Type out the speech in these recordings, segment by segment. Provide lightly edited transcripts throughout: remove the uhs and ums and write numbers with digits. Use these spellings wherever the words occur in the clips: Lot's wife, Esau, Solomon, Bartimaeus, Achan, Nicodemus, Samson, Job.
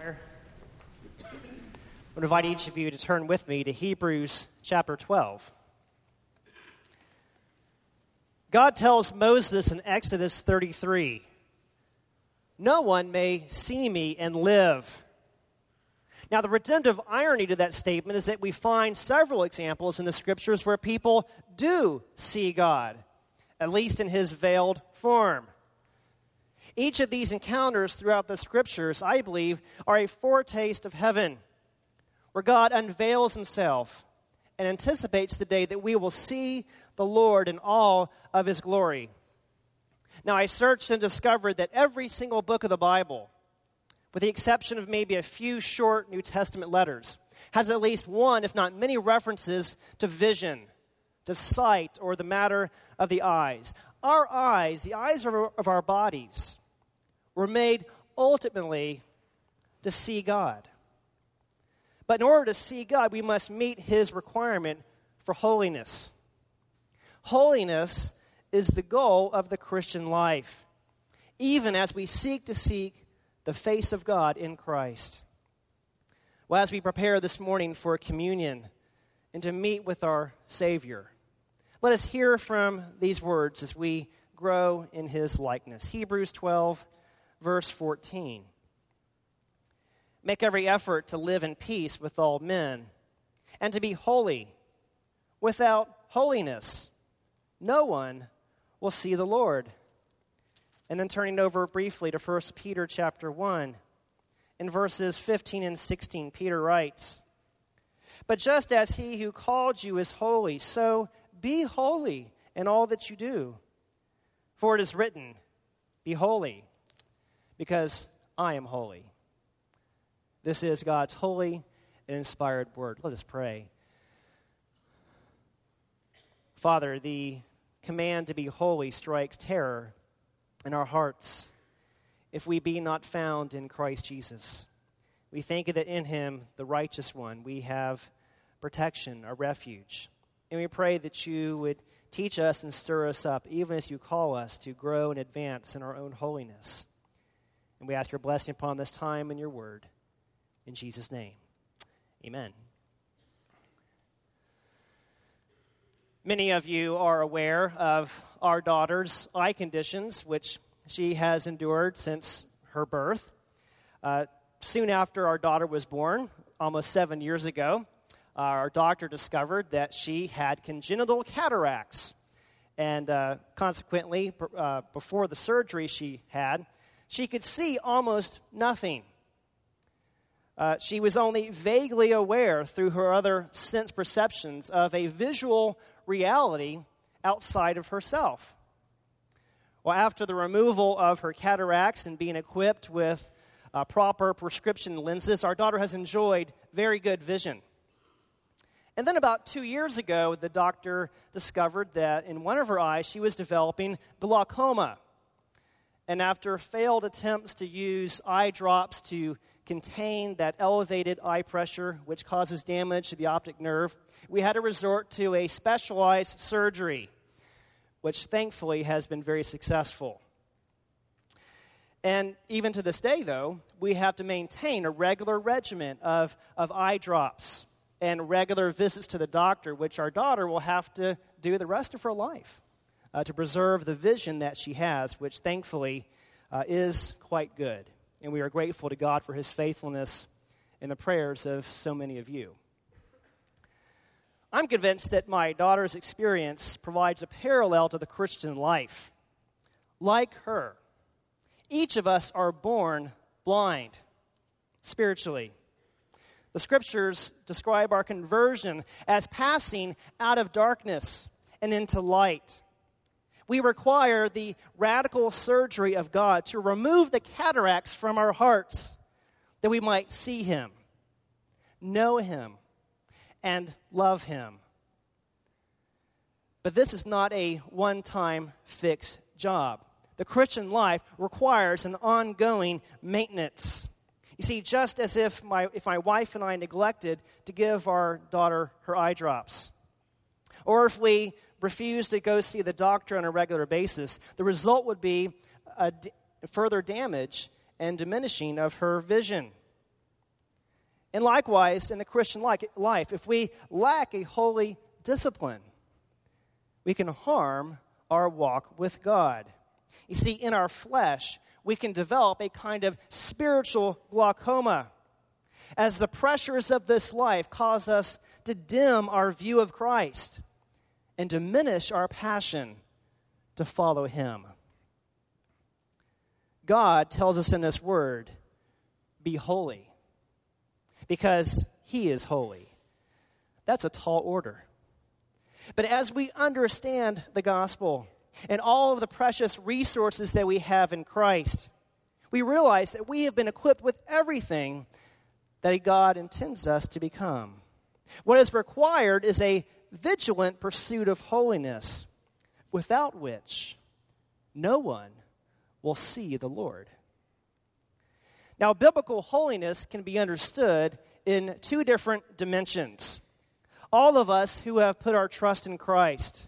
I'm going to invite each of you to turn with me to Hebrews chapter 12. God tells Moses in Exodus 33, "No one may see me and live." Now, the redemptive irony to that statement is that we find several examples in the Scriptures where people do see God, at least in his veiled form. Each of these encounters throughout the Scriptures, I believe, are a foretaste of heaven, where God unveils himself and anticipates the day that we will see the Lord in all of his glory. Now, I searched and discovered that every single book of the Bible, with the exception of maybe a few short New Testament letters, has at least one, if not many, references to vision, to sight, or the matter of the eyes. Our eyes, the eyes of our bodies, were made ultimately to see God. But in order to see God, we must meet his requirement for holiness. Holiness is the goal of the Christian life, even as we seek to seek the face of God in Christ. Well, as we prepare this morning for communion and to meet with our Savior, let us hear from these words as we grow in his likeness. Hebrews 12, verse 14. "Make every effort to live in peace with all men, and to be holy. Without holiness, no one will see the Lord." And then turning over briefly to 1 Peter chapter 1, in verses 15 and 16, Peter writes, "But just as he who called you is holy, so be holy in all that you do. For it is written, 'Be holy, because I am holy.'" This is God's holy and inspired word. Let us pray. Father, the command to be holy strikes terror in our hearts if we be not found in Christ Jesus. We thank you that in him, the righteous one, we have protection, a refuge. And we pray that you would teach us and stir us up, even as you call us to grow and advance in our own holiness. And we ask your blessing upon this time and your word. In Jesus' name, amen. Many of you are aware of our daughter's eye conditions, which she has endured since her birth. Soon after our daughter was born, almost 7 years ago, our doctor discovered that she had congenital cataracts. And consequently, before the surgery she could see almost nothing. She was only vaguely aware through her other sense perceptions of a visual reality outside of herself. Well, after the removal of her cataracts and being equipped with proper prescription lenses, our daughter has enjoyed very good vision. And then about 2 years ago, the doctor discovered that in one of her eyes, she was developing glaucoma. And after failed attempts to use eye drops to contain that elevated eye pressure, which causes damage to the optic nerve, we had to resort to a specialized surgery, which thankfully has been very successful. And even to this day, though, we have to maintain a regular regimen of eye drops and regular visits to the doctor, which our daughter will have to do the rest of her life to preserve the vision that she has, which thankfully is quite good. And we are grateful to God for his faithfulness and the prayers of so many of you. I'm convinced that my daughter's experience provides a parallel to the Christian life. Like her, each of us are born blind spiritually. The Scriptures describe our conversion as passing out of darkness and into light. We require the radical surgery of God to remove the cataracts from our hearts that we might see him, know him, and love him. But this is not a one-time fixed job. The Christian life requires an ongoing maintenance. You see, just as if my wife and I neglected to give our daughter her eye drops, or if we refused to go see the doctor on a regular basis, the result would be further damage and diminishing of her vision. And likewise, in the Christian life, if we lack a holy discipline, we can harm our walk with God. You see, in our flesh, we can develop a kind of spiritual glaucoma, as the pressures of this life cause us to dim our view of Christ and diminish our passion to follow him. God tells us in this word, be holy, because he is holy. That's a tall order. But as we understand the gospel and all of the precious resources that we have in Christ, we realize that we have been equipped with everything that God intends us to become. What is required is a vigilant pursuit of holiness, without which no one will see the Lord. Now, biblical holiness can be understood in two different dimensions. All of us who have put our trust in Christ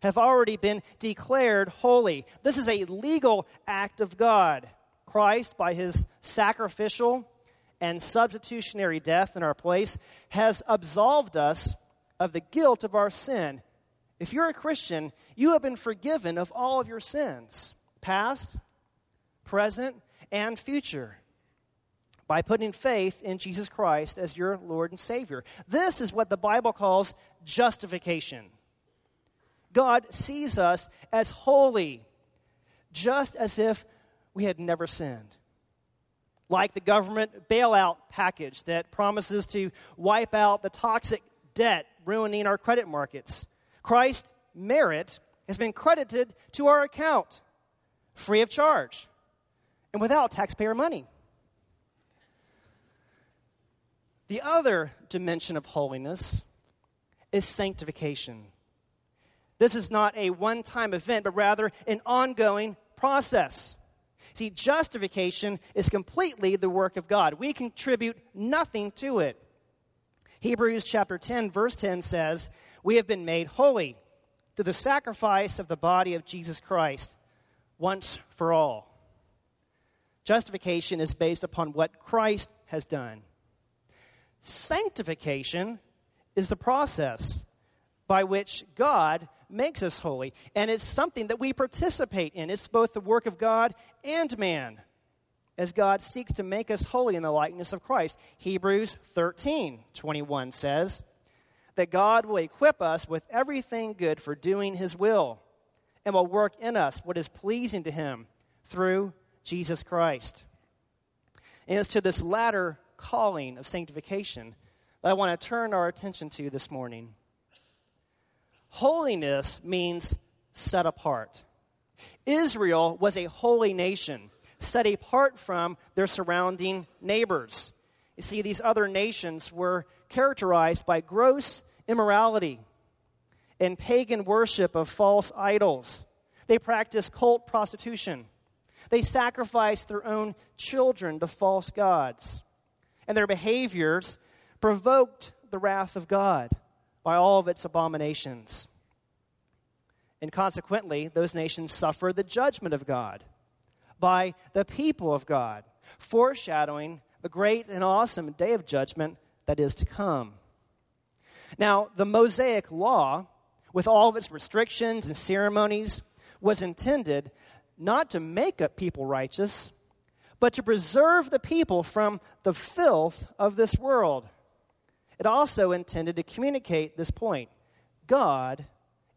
have already been declared holy. This is a legal act of God. Christ, by his sacrificial and substitutionary death in our place, has absolved us of the guilt of our sin. If you're a Christian, you have been forgiven of all of your sins, past, present, and future, by putting faith in Jesus Christ as your Lord and Savior. This is what the Bible calls justification. God sees us as holy, just as if we had never sinned. Like the government bailout package that promises to wipe out the toxic debt ruining our credit markets, Christ's merit has been credited to our account, free of charge, and without taxpayer money. The other dimension of holiness is sanctification. This is not a one-time event, but rather an ongoing process. See, justification is completely the work of God. We contribute nothing to it. Hebrews chapter 10, verse 10 says, "We have been made holy through the sacrifice of the body of Jesus Christ once for all." Justification is based upon what Christ has done. Sanctification is the process by which God makes us holy, and it's something that we participate in. It's both the work of God and man, as God seeks to make us holy in the likeness of Christ. Hebrews 13:21 says that God will equip us with everything good for doing his will, and will work in us what is pleasing to him through Jesus Christ. And it's to this latter calling of sanctification that I want to turn our attention to this morning. Holiness means set apart. Israel was a holy nation, set apart from their surrounding neighbors. You see, these other nations were characterized by gross immorality and pagan worship of false idols. They practiced cult prostitution. They sacrificed their own children to false gods. And their behaviors provoked the wrath of God by all of its abominations. And consequently, those nations suffered the judgment of God by the people of God, foreshadowing the great and awesome day of judgment that is to come. Now, the Mosaic Law, with all of its restrictions and ceremonies, was intended not to make up people righteous, but to preserve the people from the filth of this world. It also intended to communicate this point. God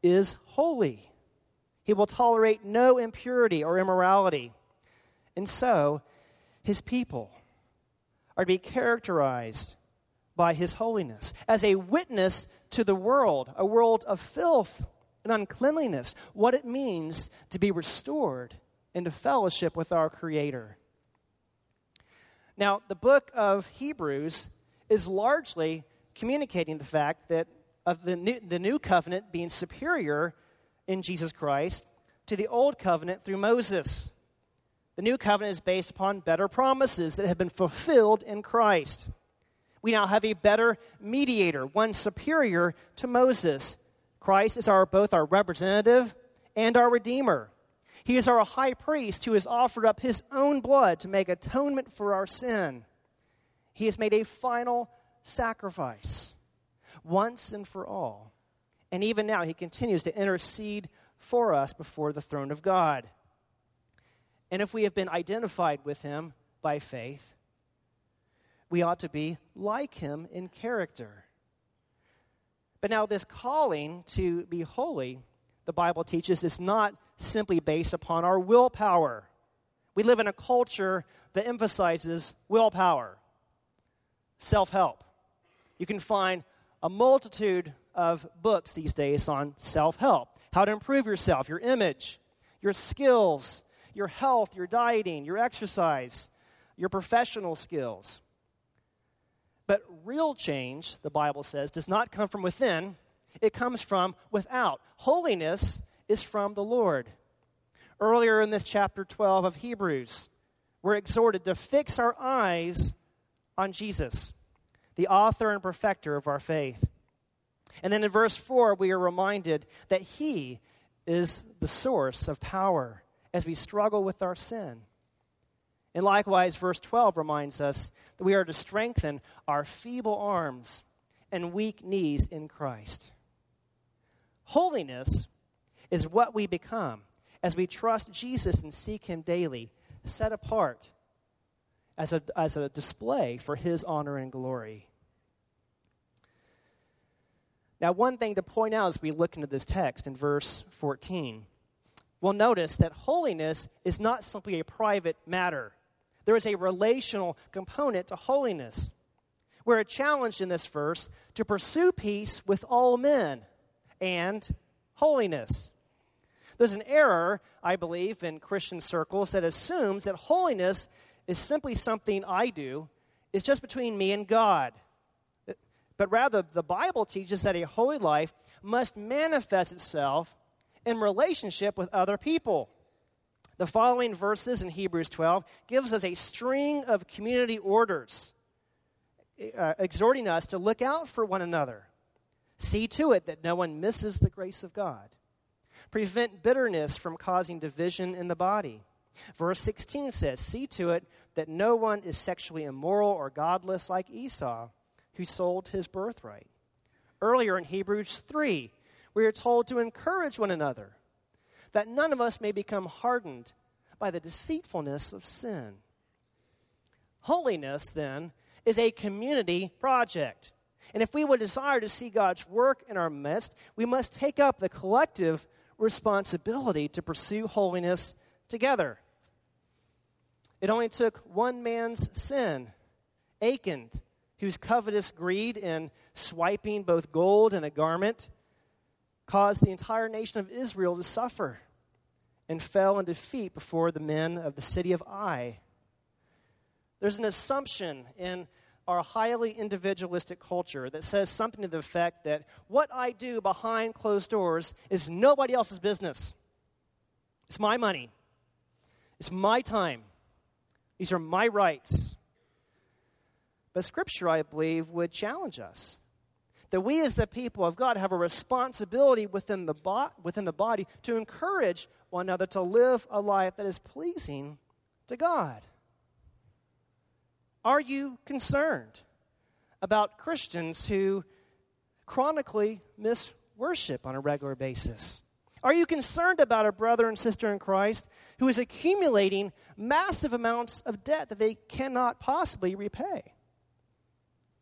is holy. He will tolerate no impurity or immorality. And so, his people are to be characterized by his holiness as a witness to the world, a world of filth and uncleanliness, what it means to be restored into fellowship with our Creator. Now, the book of Hebrews is largely communicating the fact that of the new covenant being superior in Jesus Christ to the old covenant through Moses. The new covenant is based upon better promises that have been fulfilled in Christ. We now have a better mediator, one superior to Moses. Christ is both our representative and our Redeemer. He is our high priest who has offered up his own blood to make atonement for our sin. He has made a final sacrifice once and for all. And even now, he continues to intercede for us before the throne of God. And if we have been identified with him by faith, we ought to be like him in character. But now this calling to be holy, the Bible teaches, is not simply based upon our willpower. We live in a culture that emphasizes willpower, self-help. You can find a multitude of books these days on self-help, how to improve yourself, your image, your skills, your health, your dieting, your exercise, your professional skills. But real change, the Bible says, does not come from within. It comes from without. Holiness is from the Lord. Earlier in this chapter 12 of Hebrews, we're exhorted to fix our eyes on Jesus, the author and perfecter of our faith. And then in verse 4, we are reminded that he is the source of power as we struggle with our sin. And likewise, verse 12 reminds us that we are to strengthen our feeble arms and weak knees in Christ. Holiness is what we become as we trust Jesus and seek him daily, set apart as a display for his honor and glory. Now, one thing to point out as we look into this text in verse 14, we'll notice that holiness is not simply a private matter. There is a relational component to holiness. We're challenged in this verse to pursue peace with all men and holiness. There's an error, I believe, in Christian circles that assumes that holiness is simply something I do. It's just between me and God. But rather, the Bible teaches that a holy life must manifest itself in relationship with other people. The following verses in Hebrews 12 gives us a string of community orders, exhorting us to look out for one another. See to it that no one misses the grace of God. Prevent bitterness from causing division in the body. Verse 16 says, see to it that no one is sexually immoral or godless like Esau, who sold his birthright. Earlier in Hebrews 3, we are told to encourage one another, that none of us may become hardened by the deceitfulness of sin. Holiness, then, is a community project. And if we would desire to see God's work in our midst, we must take up the collective responsibility to pursue holiness together. It only took one man's sin, Achan, whose covetous greed in swiping both gold and a garment caused the entire nation of Israel to suffer and fell in defeat before the men of the city of Ai. There's an assumption in our highly individualistic culture that says something to the effect that what I do behind closed doors is nobody else's business. It's my money. It's my time. These are my rights. But Scripture, I believe, would challenge us that we as the people of God have a responsibility within the body to encourage one another to live a life that is pleasing to God. Are you concerned about Christians who chronically miss worship on a regular basis? Are you concerned about a brother and sister in Christ who is accumulating massive amounts of debt that they cannot possibly repay?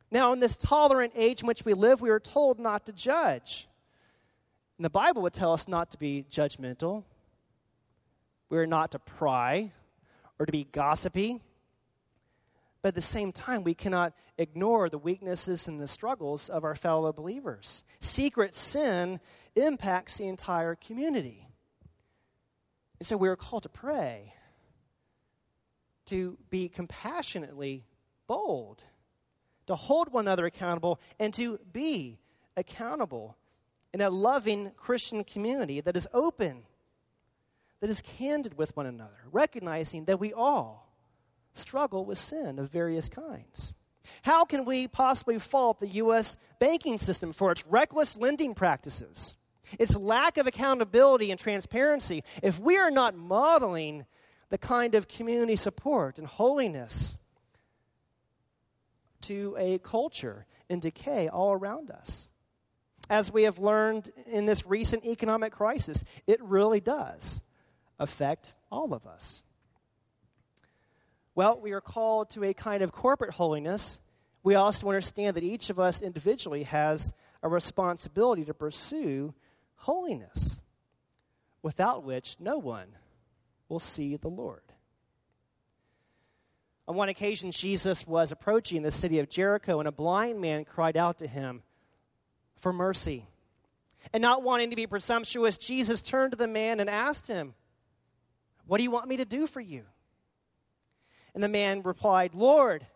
Now, in this tolerant age in which we live, we are told not to judge. And the Bible would tell us not to be judgmental. We are not to pry or to be gossipy. But at the same time, we cannot ignore the weaknesses and the struggles of our fellow believers. Secret sin impacts the entire community. And so we are called to pray, to be compassionately bold, to hold one another accountable, and to be accountable in a loving Christian community that is open, that is candid with one another, recognizing that we all struggle with sin of various kinds. How can we possibly fault the U.S. banking system for its reckless lending practices, its lack of accountability and transparency, if we are not modeling the kind of community support and holiness to a culture in decay all around us. As we have learned in this recent economic crisis, it really does affect all of us. Well, we are called to a kind of corporate holiness. We also understand that each of us individually has a responsibility to pursue holiness, without which no one will see the Lord. On one occasion, Jesus was approaching the city of Jericho, and a blind man cried out to him for mercy. And not wanting to be presumptuous, Jesus turned to the man and asked him, "What do you want me to do for you?" And the man replied, "Lord,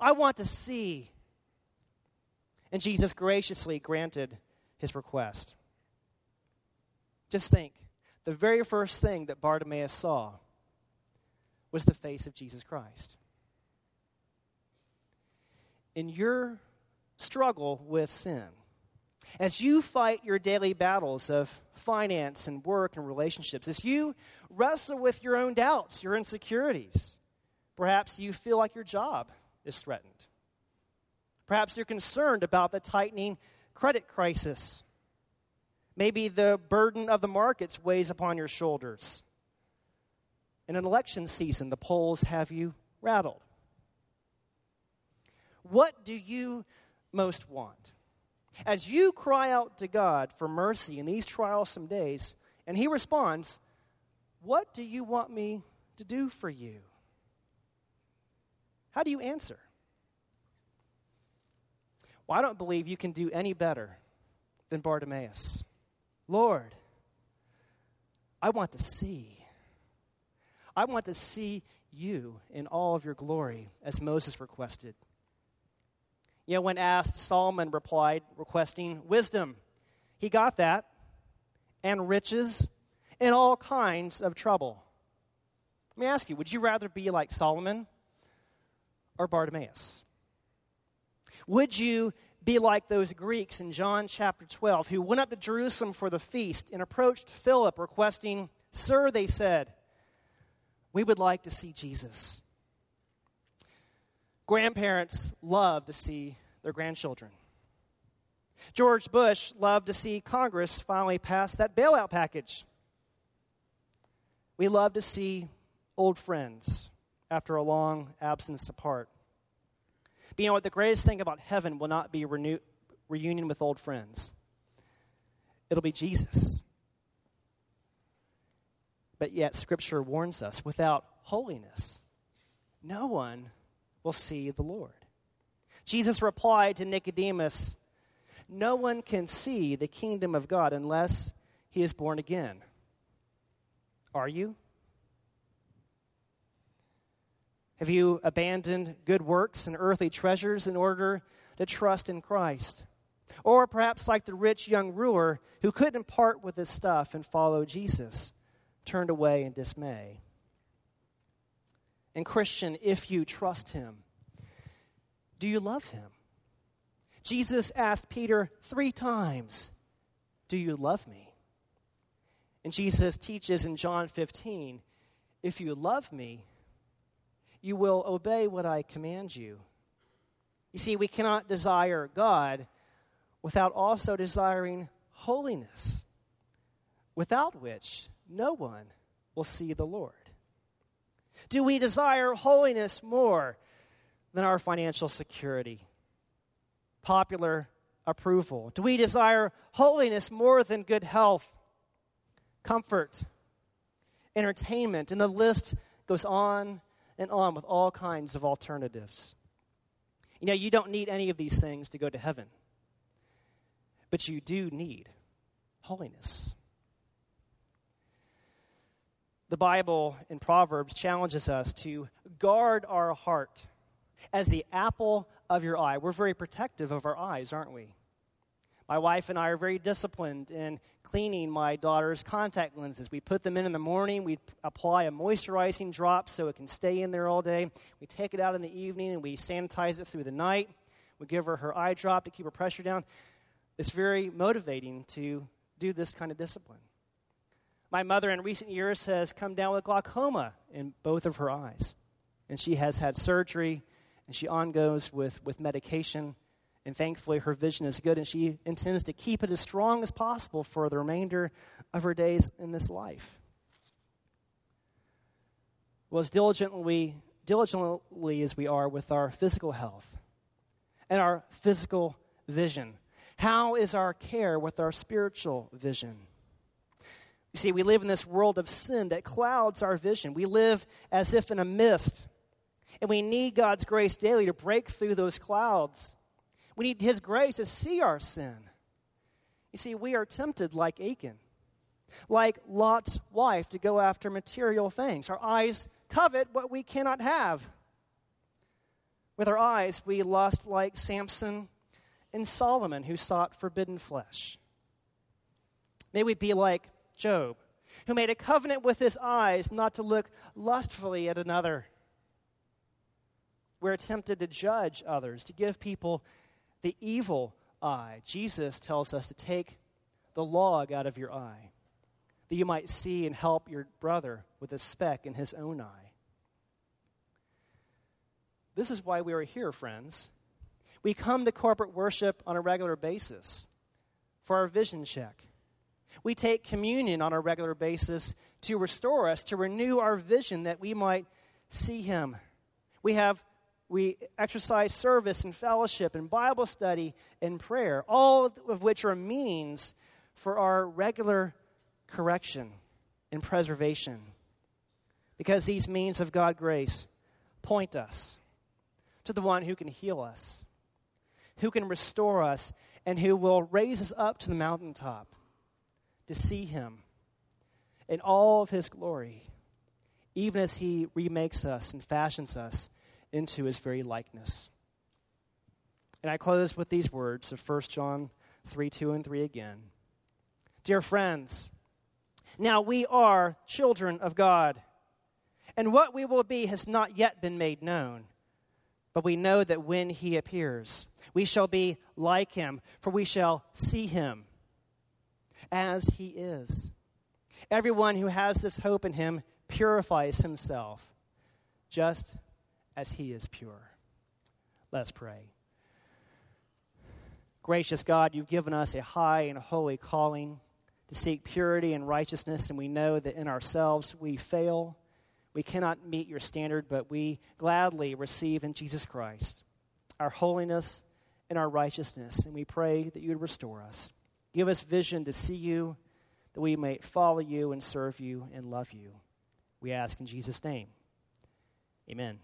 I want to see." And Jesus graciously granted his request. Just think, the very first thing that Bartimaeus saw was the face of Jesus Christ. In your struggle with sin, as you fight your daily battles of finance and work and relationships, as you wrestle with your own doubts, your insecurities, perhaps you feel like your job is threatened. Perhaps you're concerned about the tightening credit crisis. Maybe the burden of the markets weighs upon your shoulders. In an election season, the polls have you rattled. What do you most want? As you cry out to God for mercy in these trialsome days, and he responds, "What do you want me to do for you?" How do you answer? Well, I don't believe you can do any better than Bartimaeus. "Lord, I want to see. I want to see you in all of your glory," as Moses requested. You know, when asked, Solomon replied, requesting wisdom. He got that, and riches, and all kinds of trouble. Let me ask you, would you rather be like Solomon or Bartimaeus? Would you be like those Greeks in John chapter 12 who went up to Jerusalem for the feast and approached Philip requesting, "Sir," they said, "we would like to see Jesus." Grandparents love to see their grandchildren. George Bush loved to see Congress finally pass that bailout package. We love to see old friends after a long absence apart. But you know what? The greatest thing about heaven will not be reunion with old friends. It'll be Jesus. But yet, Scripture warns us, without holiness, no one will see the Lord. Jesus replied to Nicodemus, "No one can see the kingdom of God unless he is born again." Are you? Have you abandoned good works and earthly treasures in order to trust in Christ? Or perhaps like the rich young ruler who couldn't part with his stuff and follow Jesus, turned away in dismay. And Christian, if you trust him, do you love him? Jesus asked Peter 3 times, "Do you love me?" And Jesus teaches in John 15, "If you love me, you will obey what I command you." You see, we cannot desire God without also desiring holiness, without which no one will see the Lord. Do we desire holiness more than our financial security, popular approval? Do we desire holiness more than good health, comfort, entertainment? And the list goes on and on with all kinds of alternatives. You know, you don't need any of these things to go to heaven, but you do need holiness. The Bible in Proverbs challenges us to guard our heart as the apple of your eye. We're very protective of our eyes, aren't we? My wife and I are very disciplined in cleaning my daughter's contact lenses. We put them in the morning. We apply a moisturizing drop so it can stay in there all day. We take it out in the evening, and we sanitize it through the night. We give her her eye drop to keep her pressure down. It's very motivating to do this kind of discipline. My mother in recent years has come down with glaucoma in both of her eyes, and she has had surgery And she on goes with medication. And thankfully, her vision is good, and she intends to keep it as strong as possible for the remainder of her days in this life. Well, as diligently as we are with our physical health and our physical vision, how is our care with our spiritual vision? You see, we live in this world of sin that clouds our vision. We live as if in a mist, and we need God's grace daily to break through those clouds. We need his grace to see our sin. You see, we are tempted like Achan, like Lot's wife, to go after material things. Our eyes covet what we cannot have. With our eyes, we lust like Samson and Solomon, who sought forbidden flesh. May we be like Job, who made a covenant with his eyes not to look lustfully at another. We're tempted to judge others, to give people the evil eye. Jesus tells us to take the log out of your eye, that you might see and help your brother with a speck in his own eye. This is why we are here, friends. We come to corporate worship on a regular basis for our vision check. We take communion on a regular basis to restore us, to renew our vision that we might see him. We exercise service and fellowship and Bible study and prayer, all of which are means for our regular correction and preservation, because these means of God's grace point us to the one who can heal us, who can restore us, and who will raise us up to the mountaintop to see him in all of his glory, even as he remakes us and fashions us into his very likeness. And I close with these words of 1 John 3:2 and 3 again. Dear friends, now we are children of God, and what we will be has not yet been made known. But we know that when he appears, we shall be like him, for we shall see him as he is. Everyone who has this hope in him purifies himself, just as he is pure. Let us pray. Gracious God, you've given us a high and holy calling to seek purity and righteousness, and we know that in ourselves we fail. We cannot meet your standard, but we gladly receive in Jesus Christ our holiness and our righteousness, and we pray that you would restore us. Give us vision to see you, that we may follow you and serve you and love you. We ask in Jesus' name. Amen.